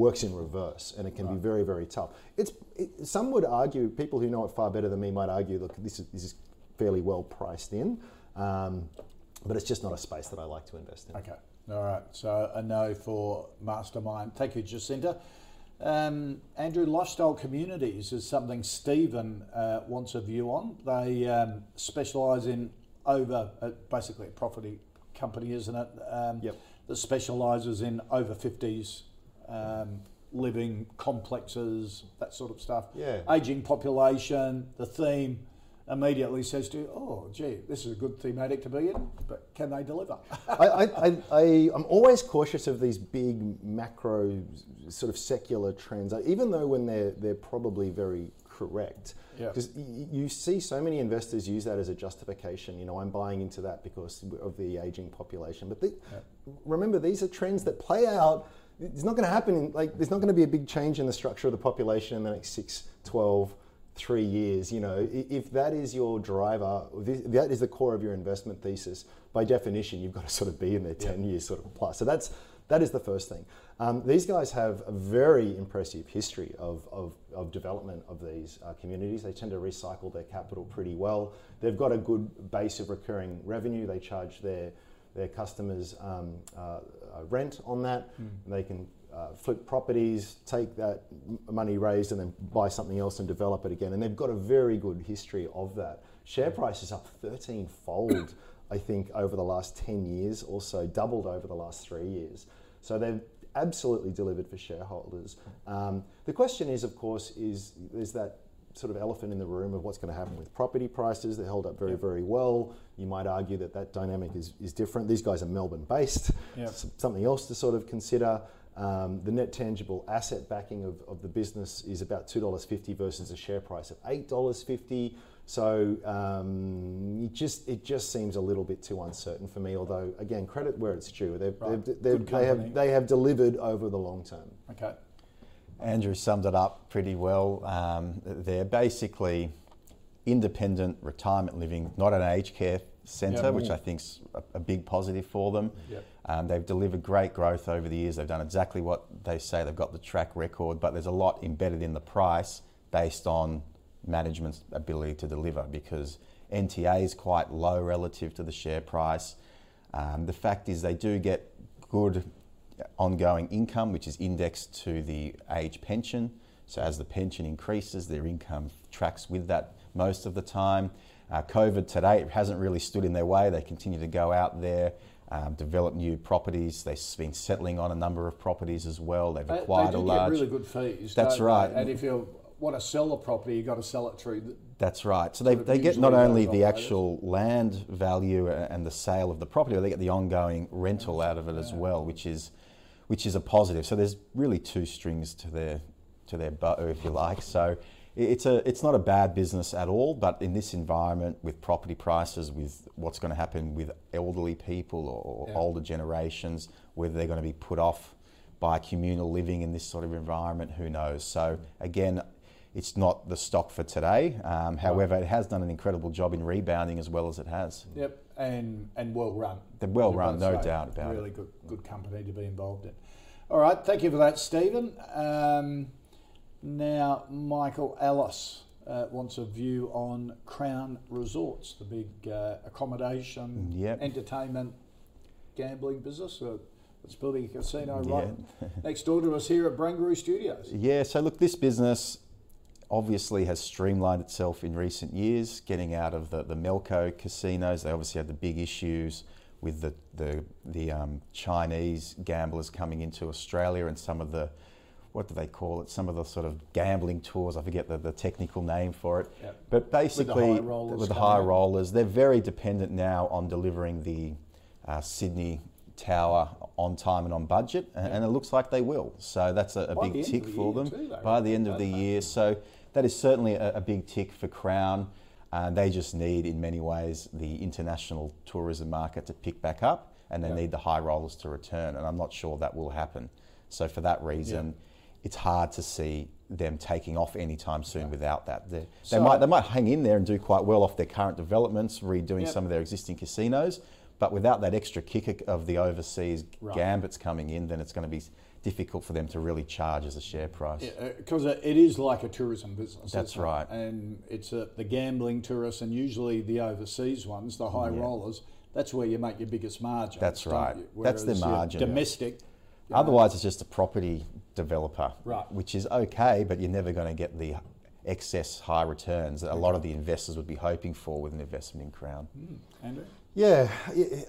works in reverse, and it can right. be very, very tough. It's it, some would argue, people who know it far better than me might argue, look, this is this is fairly well priced in, um, but it's just not a space that I like to invest in. Okay, all right. So a no for Mastermine. Thank you, Jacinta. Um, Andrew, Lifestyle Communities is something Stephen uh, wants a view on. They um, specialise in over, uh, basically a property company, isn't it? Um, yep. That specialises in over fifties um, living complexes, that sort of stuff. Yeah. Ageing population, the theme immediately says to you, oh, gee, this is a good thematic to be in, but can they deliver? I, I, I, I'm always cautious of these big macro sort of secular trends, even though when they're, they're probably very correct. Because yeah. you see so many investors use that as a justification. You know, I'm buying into that because of the aging population. But the, yeah. remember, these are trends that play out. It's not going to happen. In, like, there's not going to be a big change in the structure of the population in the next six, twelve, three years, you know, if that is your driver, if that is the core of your investment thesis, by definition, you've got to sort of be in there ten yeah. years sort of plus. So that's, that is the first thing. Um, these guys have a very impressive history of, of, of development of these uh, communities. They tend to recycle their capital pretty well. They've got a good base of recurring revenue. They charge their, their customers um, uh, rent on that. Mm. And they can Uh, flip properties, take that money raised and then buy something else and develop it again. And they've got a very good history of that. Share price is up thirteen fold, I think, over the last ten years or so, doubled over the last three years. So they're absolutely delivered for shareholders. Um, the question is, of course, is there's that sort of elephant in the room of what's going to happen with property prices. They held up very, yep. very well. You might argue that that dynamic is, is different. These guys are Melbourne-based. Yep. Something else to sort of consider. Um, the net tangible asset backing of, of the business is about two dollars fifty versus a share price of eight dollars fifty. So um, it just it just seems a little bit too uncertain for me. Although again, credit where it's due. They've, right. they've, they've, they have they have delivered over the long term. Okay. Andrew summed it up pretty well. Um, they're basically independent retirement living, not an aged care centre, yeah, which I think's a, a big positive for them. Yep. Um, they've delivered great growth over the years. They've done exactly what they say. They've got the track record, but there's a lot embedded in the price based on management's ability to deliver, because N T A is quite low relative to the share price. Um, the fact is they do get good ongoing income, which is indexed to the age pension. So as the pension increases, their income tracks with that most of the time. Uh, COVID today hasn't really stood in their way. They continue to go out there, um, develop new properties. They've been settling on a number of properties as well. They've acquired they, they do a large. Get really good fees. That's right. They? And if you want to sell a property, you've got to sell it through. The, That's right. So they they get not only the actual land value and the sale of the property, but they get the ongoing rental out of it as well, which is. Which is a positive. So there's really two strings to their to their bow, if you like. So it's a it's not a bad business at all. But in this environment, with property prices, with what's going to happen with elderly people or yeah. older generations, whether they're going to be put off by communal living in this sort of environment, who knows? So again, it's not the stock for today. Um, however, it has done an incredible job in rebounding as well as it has. Yep, and and well run. They're well run, no so doubt about really it. Really good, good company to be involved in. All right, thank you for that, Stephen. Um, now, Michael Ellis uh, wants a view on Crown Resorts, the big uh, accommodation, yep. entertainment, gambling business. Uh, It's building a casino yeah. right next door to us here at Brangaroo Studios. Yeah, so look, this business obviously has streamlined itself in recent years, getting out of the, the Melco casinos. They obviously had the big issues with the the, the um, Chinese gamblers coming into Australia and some of the, what do they call it, some of the sort of gambling tours, I forget the, the technical name for it. Yep. But basically, with the high rollers, with the high rollers they're very dependent now on delivering the uh, Sydney Tower on time and on budget, and, yep. and it looks like they will. So that's a, a big the tick for them too, though, by right? the end of the year. So that is certainly a, a big tick for Crown. Uh, they just need, in many ways, the international tourism market to pick back up, and they yep. need the high rollers to return, and I'm not sure that will happen. So for that reason, yep. it's hard to see them taking off anytime soon yep. without that. They, so, they might they might hang in there and do quite well off their current developments, redoing yep. some of their existing casinos, but without that extra kick of the overseas right. gambits coming in, then it's going to be difficult for them to really charge as a share price. Because yeah, it is like a tourism business. That's right. It? And it's a, the gambling tourists and usually the overseas ones, the high yeah. rollers, that's where you make your biggest margin. That's right. That's the margin. Domestic. Yeah. Otherwise, it's just a property developer, right. which is okay, but you're never going to get the excess high returns that a lot of the investors would be hoping for with an investment in Crown. Mm. Andrew? Yeah,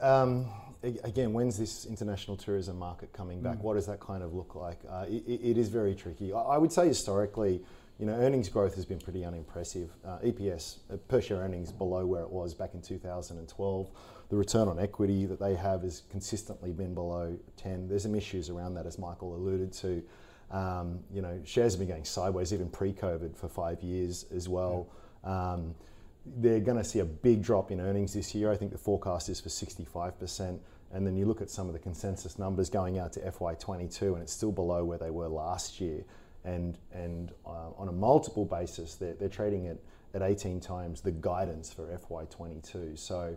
um, again, when's this international tourism market coming back? Mm. What does that kind of look like? Uh, it, it is very tricky. I would say historically, you know, earnings growth has been pretty unimpressive. Uh, E P S, uh, per share earnings, below where it was back in two thousand twelve. The return on equity that they have has consistently been below ten. There's some issues around that, as Michael alluded to. Um, you know, shares have been going sideways even pre-COVID for five years as well. Yeah. Um, they're going to see a big drop in earnings this year. I think the forecast is for sixty-five percent. And then you look at some of the consensus numbers going out to F Y twenty-two, and it's still below where they were last year. And and uh, on a multiple basis, they're, they're trading at, at eighteen times the guidance for F Y twenty-two. So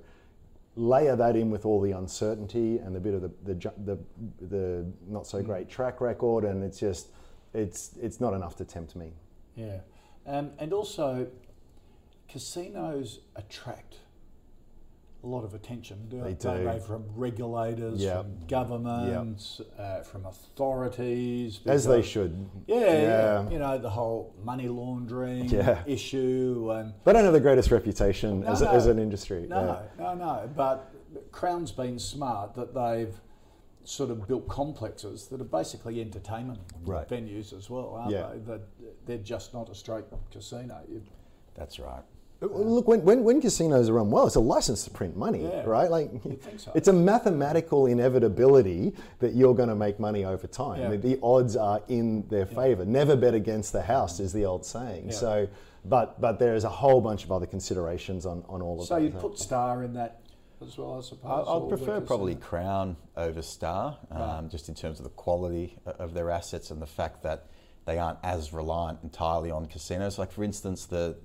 layer that in with all the uncertainty and the bit of the the, the, the not so great track record, and it's just, it's, it's not enough to tempt me. Yeah. Um, and also, casinos attract a lot of attention, don't they? Do. They from regulators, yep. from governments, yep. uh, from authorities. Because, as they should. Yeah, yeah, you know, the whole money laundering yeah. issue. And they don't have the greatest reputation no, as, no, as an industry. No, yeah. no, no, no. But Crown's been smart that they've sort of built complexes that are basically entertainment right. venues as well, aren't yeah. they? That they're just not a straight casino. You've, That's right. Look, when, when when casinos run well, it's a license to print money, yeah, right? Like, so. It's a mathematical inevitability that you're going to make money over time. Yeah. The, the odds are in their yeah. favour. Never bet against the house is the old saying. Yeah. So, but but there is a whole bunch of other considerations on, on all of so that. So you'd put Star in that as well, I suppose. I, I'd prefer probably Crown over Star, um, right. just in terms of the quality of their assets and the fact that they aren't as reliant entirely on casinos. Like, for instance, the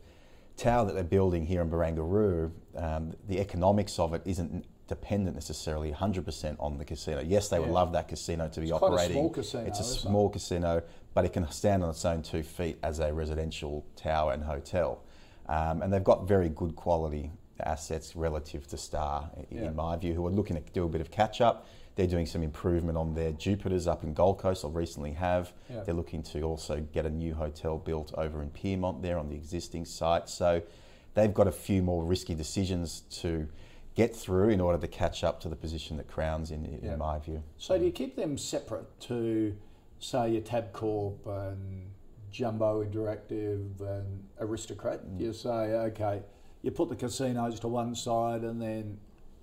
tower that they're building here in Brangaroo, um, the economics of it isn't dependent necessarily one hundred percent on the casino. Yes, they yeah. would love that casino to be it's operating. It's a small casino. It's a small it? casino, but it can stand on its own two feet as a residential tower and hotel. Um, and they've got very good quality assets relative to Star, yeah. in my view, who are looking to do a bit of catch-up. They're doing some improvement on their Jupiters up in Gold Coast, or recently have. Yeah. They're looking to also get a new hotel built over in Pyrmont there on the existing site. So they've got a few more risky decisions to get through in order to catch up to the position that Crown's in, in yeah. my view. So do you keep them separate to, say, your Tabcorp and Jumbo Interactive and Aristocrat? Mm. You say, okay, you put the casinos to one side and then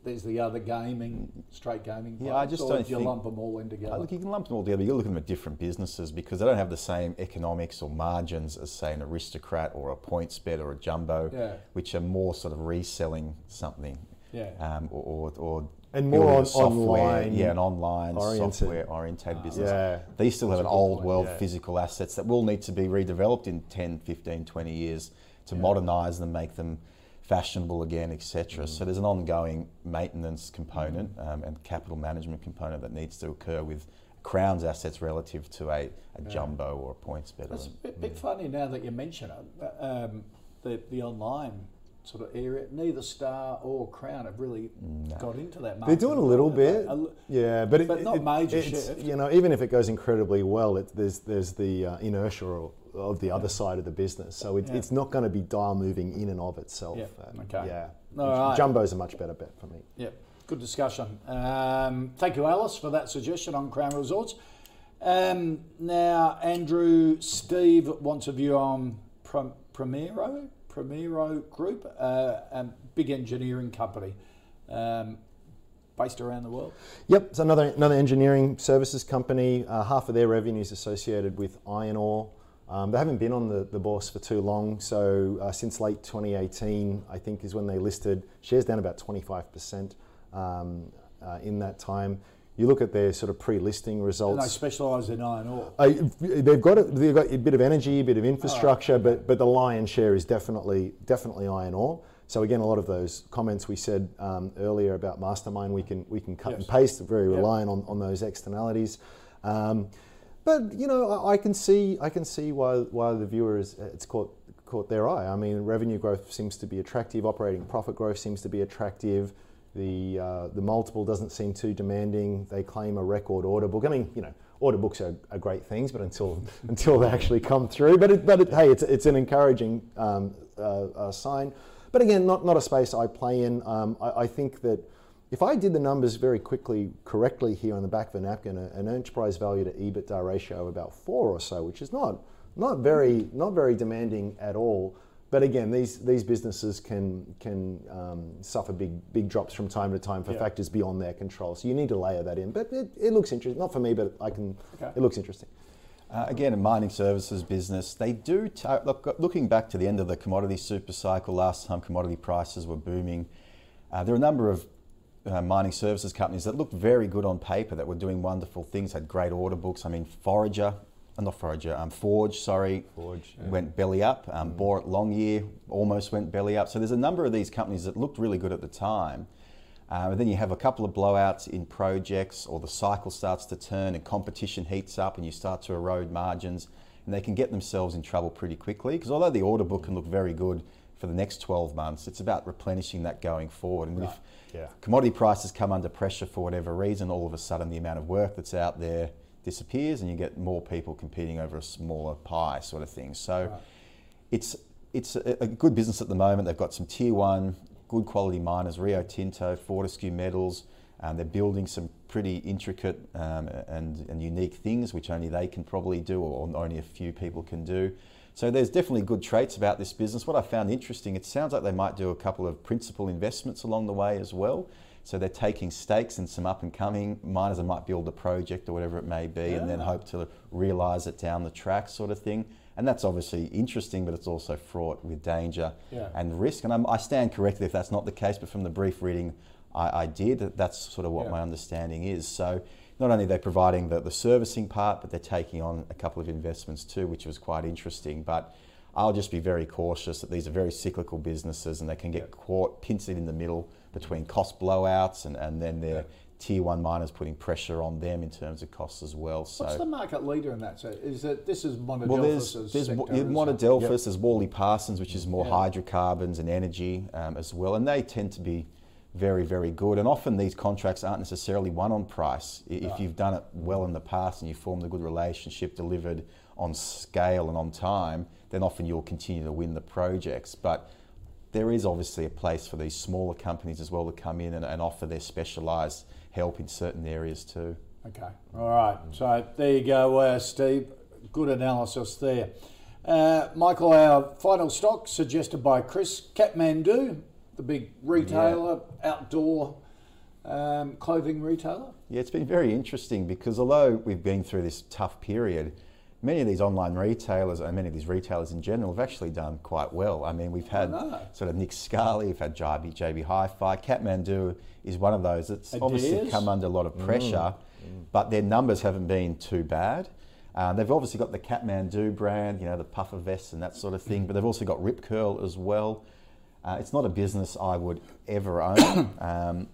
there's the other gaming, straight gaming. Yeah, I just don't think you lump them all in together. Look, you can lump them all together. You look at them at different businesses because they don't have the same economics or margins as, say, an Aristocrat or a PointsBet or a Jumbo, yeah. which are more sort of reselling something, yeah, um, or, or or and more on software, online, yeah, an online oriented. software oriented ah, business. Yeah. They still That's have an old point. world yeah. physical assets that will need to be redeveloped in ten, fifteen, twenty years to yeah. modernise them, make them fashionable again, et cetera. Mm. So there's an ongoing maintenance component um, and capital management component that needs to occur with Crown's assets relative to a, a yeah. Jumbo or a PointsBet. It's a bit, bit yeah. funny now that you mention it, um, the, the online sort of area. Neither Star or Crown have really no. got into that market. They're doing a little bit, a, yeah, but, it, but not it, major shift. You know, even if it goes incredibly well, it, there's there's the uh, inertia or of the other yeah. side of the business. So it, yeah. it's not going to be dial moving in and of itself. Yeah, um, okay. Yeah. Right. Jumbo's a much better bet for me. Yeah, good discussion. Um, thank you, Alice, for that suggestion on Crown Resorts. Um, now, Andrew, Steve wants a view on Prim- Primero, Primero Group, uh, a big engineering company. Um, based around the world? Yep, it's another, another engineering services company. Uh, half of their revenue is associated with iron ore. Um, they haven't been on the, the bourse for too long, so uh, since late twenty eighteen, I think, is when they listed. Shares down about twenty-five percent um, uh, in that time. You look at their sort of pre-listing results. And they specialise in iron ore. Uh, they've got a, they've got a bit of energy, a bit of infrastructure, oh. but but the lion's share is definitely definitely iron ore. So again, a lot of those comments we said um, earlier about Mastermind, we can we can cut yes. and paste. Very yep. reliant on on those externalities. Um, But you know, I can see I can see why why the viewer is it's caught caught their eye. I mean, revenue growth seems to be attractive, operating profit growth seems to be attractive. The uh, the multiple doesn't seem too demanding. They claim a record order book. I mean, you know, order books are, are great things, but until until they actually come through. But it, but it, hey, it's it's an encouraging um, uh, uh, sign. But again, not not a space I play in. Um, I, I think that. If I did the numbers very quickly, correctly here on the back of a napkin, an enterprise value to EBITDA ratio of about four or so, which is not not very not very demanding at all. But again, these these businesses can can um, suffer big big drops from time to time for yeah. factors beyond their control. So you need to layer that in. But it, it looks interesting. Not for me, but I can. Okay. It looks interesting. Uh, again, a mining services business, they do. T- look, looking back to the end of the commodity super cycle, last time commodity prices were booming, uh, there are a number of Uh, mining services companies that looked very good on paper, that were doing wonderful things, had great order books. I mean, Forager, uh, not Forager, um, Forge, sorry, Forge, yeah. went belly up. Um, mm. Boart Longyear almost went belly up. So there's a number of these companies that looked really good at the time. Uh, and then you have a couple of blowouts in projects, or the cycle starts to turn and competition heats up and you start to erode margins, and they can get themselves in trouble pretty quickly. Because although the order book can look very good for the next twelve months, it's about replenishing that going forward. And right. if Yeah. commodity prices come under pressure for whatever reason, all of a sudden the amount of work that's out there disappears and you get more people competing over a smaller pie sort of thing. So right. it's it's a, a good business at the moment. They've got some tier one, good quality miners, Rio Tinto, Fortescue Metals, Um, they're building some pretty intricate um, and, and unique things which only they can probably do, or only a few people can do. So there's definitely good traits about this business. What I found interesting, it sounds like they might do a couple of principal investments along the way as well. So they're taking stakes in some up-and-coming miners that might build a project or whatever it may be, yeah. and then hope to realise it down the track, sort of thing. And that's obviously interesting, but it's also fraught with danger yeah. and risk. And I'm, I stand corrected if that's not the case, but from the brief reading I, I did, that's sort of what yeah. my understanding is. So not only are they providing the, the servicing part, but they're taking on a couple of investments too, which was quite interesting. But I'll just be very cautious that these are very cyclical businesses and they can get yeah. caught, pincered in the middle between cost blowouts and, and then their yeah. tier one miners putting pressure on them in terms of costs as well. So what's the market leader in that? So is that this is Monadelphous? Well, there's, there's Monadelphous, yep. there's Worley Parsons, which is more yeah. hydrocarbons and energy um, as well, and they tend to be very, very good. And often these contracts aren't necessarily won on price. If right. you've done it well in the past and you formed a good relationship, delivered on scale and on time, then often you'll continue to win the projects. But there is obviously a place for these smaller companies as well to come in and, and offer their specialised help in certain areas too. Okay, all right. So there you go, uh, Steve. Good analysis there. Uh, Michael, our final stock suggested by Chris, Kathmandu, the big retailer, yeah. outdoor um, clothing retailer. Yeah, it's been very interesting because although we've been through this tough period, many of these online retailers and many of these retailers in general have actually done quite well. I mean, we've had sort of Nick Scali, we've had J B Hi-Fi. Kathmandu is one of those that's Adidas. Obviously come under a lot of pressure, mm. Mm. but their numbers haven't been too bad. Uh, they've obviously got the Kathmandu brand, you know, the puffer vests and that sort of thing, but they've also got Rip Curl as well. Uh, it's not a business I would ever own. um,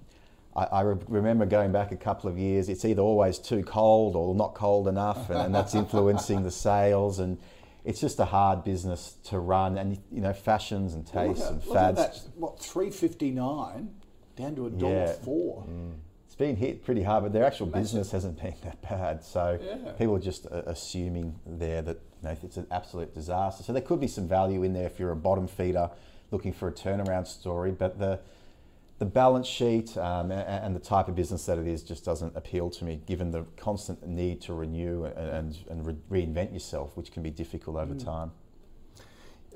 I, I re remember going back a couple of years, it's either always too cold or not cold enough, and, and that's influencing the sales, and it's just a hard business to run, and you know, fashions and tastes well, and fads. Look at that, what, three fifty-nine down to a dollar yeah. four. Mm. It's been hit pretty hard, but their actual Imagine. business hasn't been that bad, so yeah. people are just uh, assuming there that you know, it's an absolute disaster. So there could be some value in there if you're a bottom feeder looking for a turnaround story, but the The balance sheet um, and the type of business that it is just doesn't appeal to me, given the constant need to renew and, and re reinvent yourself, which can be difficult over mm. time.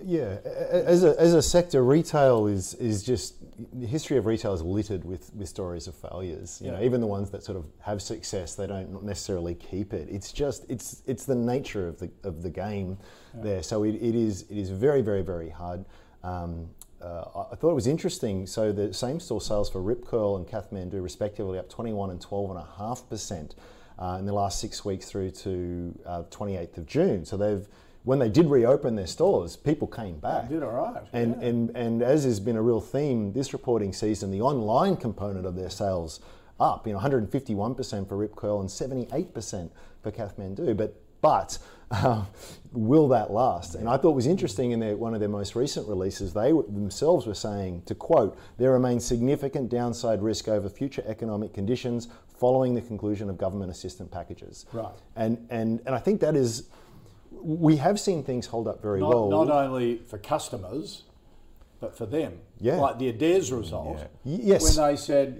Yeah, as a, as a sector, retail is is just, the history of retail is littered with, with stories of failures. You yeah. know, even the ones that sort of have success, they don't necessarily keep it. It's just it's it's the nature of the of the game yeah. there. So it, it is it is very very very hard. Um, Uh, I thought it was interesting, so the same store sales for Rip Curl and Kathmandu respectively up twenty-one and twelve point five percent uh, in the last six weeks through to uh, twenty-eighth of June. So they've, when they did reopen their stores, people came back. They did all right. And, yeah. and, and as has been a real theme this reporting season, the online component of their sales up, you know, one hundred fifty-one percent for Rip Curl and seventy-eight percent for Kathmandu. But But uh, will that last? And I thought it was interesting in their, one of their most recent releases, they themselves were saying, to quote, "There remains significant downside risk over future economic conditions following the conclusion of government assistance packages." Right. And and and I think that is, we have seen things hold up very not, well. Not only for customers, but for them. Yeah. Like the Adairs result. Yeah. Yes. When they said,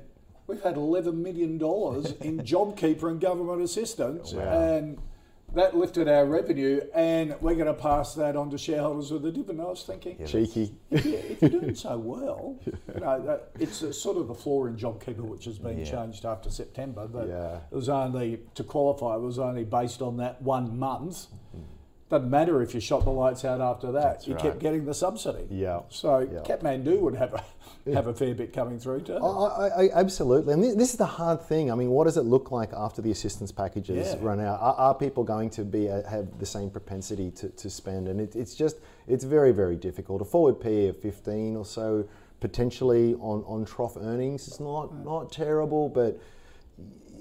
we've had eleven million dollars in JobKeeper and government assistance. Wow. And that lifted our revenue, and we're going to pass that on to shareholders with a dividend. I was thinking, yeah, cheeky. If, you, if you're doing so well, you know, it's a, sort of the flaw in JobKeeper, which has been yeah. changed after September. But yeah. it was only to qualify. It was only based on that one month. Doesn't matter if you shot the lights out after that. That's you right. kept getting the subsidy. Yeah. So yeah. Kathmandu would have a have a fair bit coming through too. I, I, absolutely, and this, this is the hard thing. I mean, what does it look like after the assistance packages yeah. run out? Are, are people going to be uh, have the same propensity to, to spend? And it, it's just it's very very difficult. A forward P E of fifteen or so potentially on on trough earnings is not mm. not terrible, but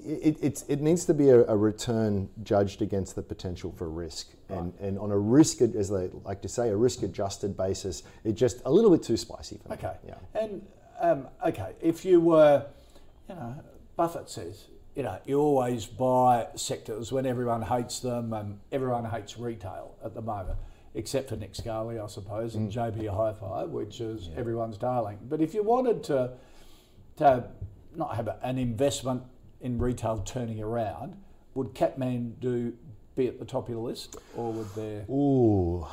It, it's, it needs to be a, a return judged against the potential for risk, and, right. and on a risk, as they like to say, a risk-adjusted basis, it's just a little bit too spicy for me. Okay, yeah. and um, okay, if you were, you know, Buffett says, you know, you always buy sectors when everyone hates them, and everyone hates retail at the moment, except for Nick Scali, I suppose, and mm. J B Hi-Fi, which is yeah. everyone's darling. But if you wanted to, to not habit, an investment in retail turning around, would Kathmandu be at the top of your list, or would there? Ooh,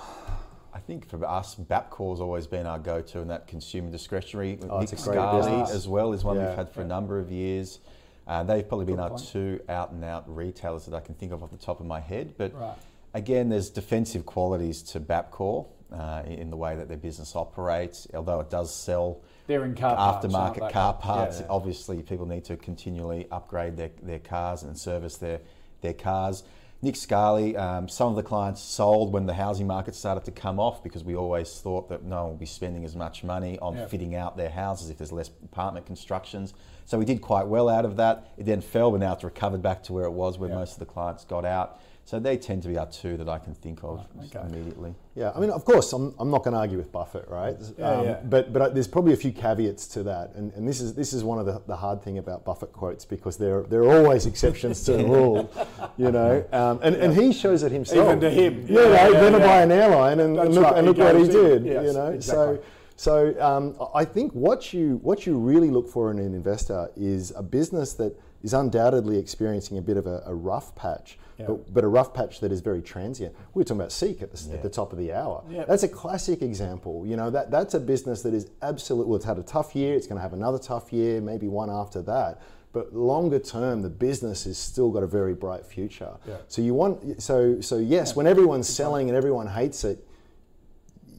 I think for us, Bapcor's always been our go-to in that consumer discretionary. Oh, Nick Scali as well is one yeah. we've had for yeah. a number of years. Uh, they've probably Good been point. our two out-and-out retailers that I can think of off the top of my head. But right. again, there's defensive qualities to Bapcor uh, in the way that their business operates, although it does sell They're in car aftermarket parts, like car parts. Yeah, yeah. Obviously, people need to continually upgrade their, their cars and service their, their cars. Nick Scali, um, some of the clients sold when the housing market started to come off because we always thought that no one will be spending as much money on yep. fitting out their houses if there's less apartment constructions. So we did quite well out of that. It then fell, but now it's recovered back to where it was where yep. most of the clients got out. So they tend to be our two that I can think of okay. immediately. Yeah, I mean, of course, I'm, I'm not going to argue with Buffett, right? Yeah, um, yeah. But but there's probably a few caveats to that, and, and this is this is one of the, the hard thing about Buffett quotes, because there there are always exceptions to the rule, you know. Um, and yeah. and he shows it himself. Even to him, yeah. You know, yeah, yeah, then yeah. buy an airline, and, and look right. and look what he did, yes, you know. Exactly. So. So um, I think what you what you really look for in an investor is a business that is undoubtedly experiencing a bit of a, a rough patch, yeah. but, but a rough patch that is very transient. We were talking about Seek at the, yeah. at the top of the hour. Yep. That's a classic example. You know, that that's a business that is absolutely, well, it's had a tough year, it's going to have another tough year, maybe one after that. But longer term, the business has still got a very bright future. Yeah. So you want, so so yes, yeah. when everyone's selling and everyone hates it,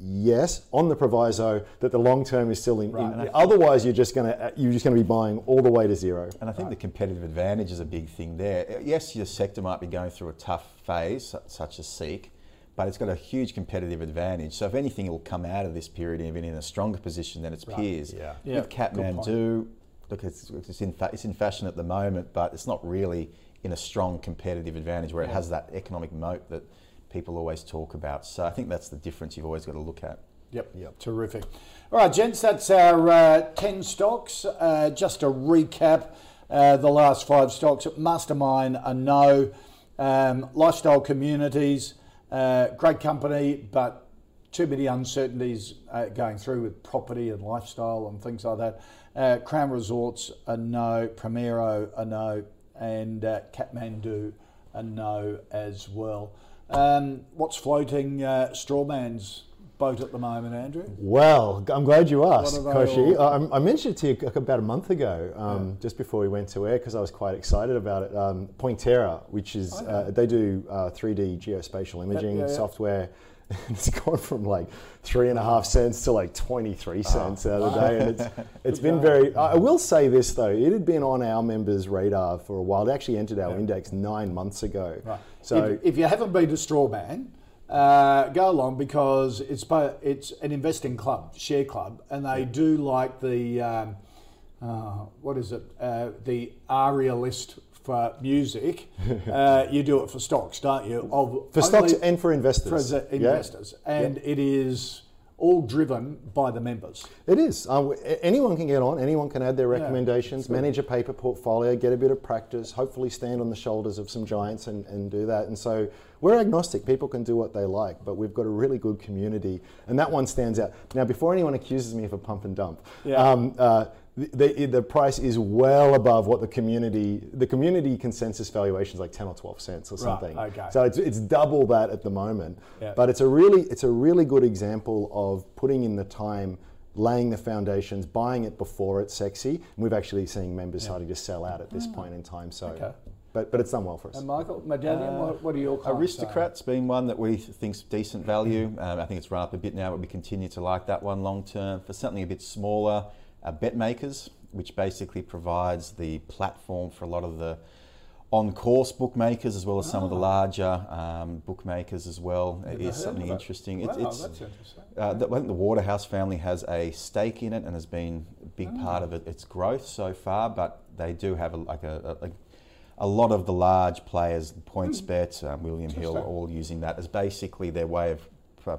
yes, on the proviso that the long term is still in. Right. in otherwise, you're just going to you're just going to be buying all the way to zero. And I think right. the competitive advantage is a big thing there. Yes, your sector might be going through a tough phase, such as Seek, but it's got a huge competitive advantage. So if anything, it will come out of this period even in a stronger position than its right. peers. Yeah. Yeah. With Kathmandu, look, it's it's in fa it's in fashion at the moment, but it's not really in a strong competitive advantage where yeah. it has that economic moat that people always talk about. So I think that's the difference you've always got to look at. Yep, yep, terrific. All right, gents, that's our uh, ten stocks. Uh, just to recap, uh, the last five stocks, Mastermind, a no, um, Lifestyle Communities, uh, great company, but too many uncertainties uh, going through with property and lifestyle and things like that. Uh, Crown Resorts, a no, Primero, a no, and uh, Kathmandu, a no as well. Um, what's floating uh, Strawman's boat at the moment, Andrew? Well, I'm glad you asked, Koshi. I, I mentioned it to you about a month ago, um, yeah. just before we went to air, because I was quite excited about it. Um, Pointerra, which is, oh, yeah. uh, they do uh, three D geospatial imaging yeah, yeah, yeah. software. It's gone from like three and a half cents to like twenty-three cents oh. the other day. And it's, it's been very, I will say this though, it had been on our members' radar for a while. It actually entered our yeah. index nine months ago. Right. So if, if you haven't been to Strawman, uh, go along, because it's it's an investing club, share club, and they yeah. do like the, um, uh, what is it, uh, the ARIA list for music. Uh, you do it for stocks, don't you? Of for stocks and for investors. For investors. Yeah. And yeah. it is all driven by the members. It is. Uh, anyone can get on, anyone can add their recommendations, yeah, manage a paper portfolio, get a bit of practice, hopefully stand on the shoulders of some giants and, and do that. And so we're agnostic, people can do what they like, but we've got a really good community and that one stands out. Now, before anyone accuses me of a pump and dump, yeah. um, uh, The, the price is well above what the community, the community consensus valuation is, like ten or twelve cents or something. Right, okay. So it's, it's double that at the moment. Yep. But it's a really, it's a really good example of putting in the time, laying the foundations, buying it before it's sexy. And we've actually seen members yep. starting to sell out at this mm. point in time. So. Okay. But, but it's done well for us. And Michael, Medallion, uh, what are your clients? Aristocrat's say? Been one that we think's decent value. Um, I think it's run up a bit now, but we continue to like that one long term. For something a bit smaller, Uh, Bet Makers, which basically provides the platform for a lot of the on-course bookmakers, as well as some oh. of the larger um, bookmakers as well. It is something interesting. It, wow, it's, that's interesting. Uh, the, I think the Waterhouse family has a stake in it and has been a big oh. part of it, its growth so far, but they do have a, like a, a, a lot of the large players, PointsBet, mm. um, William Hill, all using that as basically their way of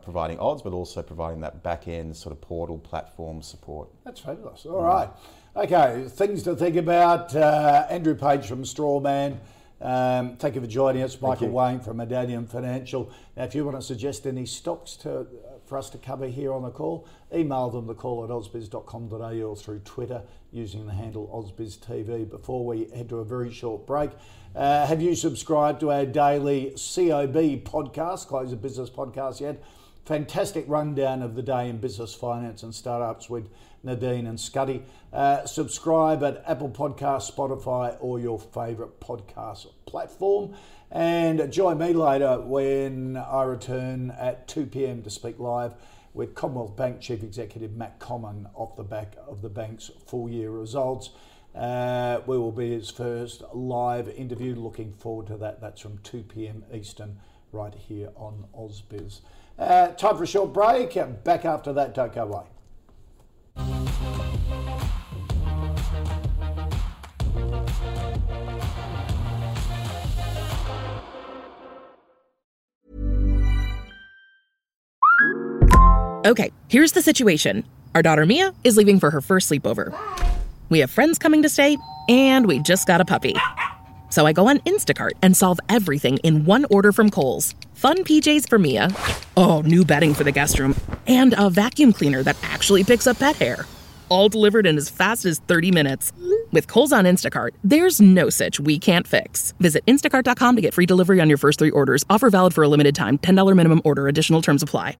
providing odds, but also providing that back-end sort of portal platform support. That's fabulous. All right. Okay, things to think about. Uh, Andrew Page from Strawman. Um, thank you for joining us. Michael Wayne from Medallion Financial. Now, if you want to suggest any stocks to uh, for us to cover here on the call, email them the call at ausbiz dot com dot a u or through Twitter using the handle ausbiz T V. Before we head to a very short break, uh, have you subscribed to our daily C O B podcast, Close of Business podcast, yet? Fantastic rundown of the day in business, finance and startups with Nadine and Scuddy. Uh, subscribe at Apple Podcasts, Spotify or your favourite podcast platform. And join me later when I return at two p m to speak live with Commonwealth Bank Chief Executive Matt Comyn off the back of the bank's full year results. Uh, we will be his first live interview. Looking forward to that. That's from two p m Eastern right here on AusBiz. Uh, time for a short break. Back after that, don't go away. Okay, here's the situation. Our daughter Mia is leaving for her first sleepover. Bye. We have friends coming to stay, and we just got a puppy. So I go on Instacart and solve everything in one order from Kohl's. Fun P Js for Mia. Oh, new bedding for the guest room. And a vacuum cleaner that actually picks up pet hair. All delivered in as fast as thirty minutes. With Kohl's on Instacart, there's no such we can't fix. Visit instacart dot com to get free delivery on your first three orders. Offer valid for a limited time. ten dollars minimum order. Additional terms apply.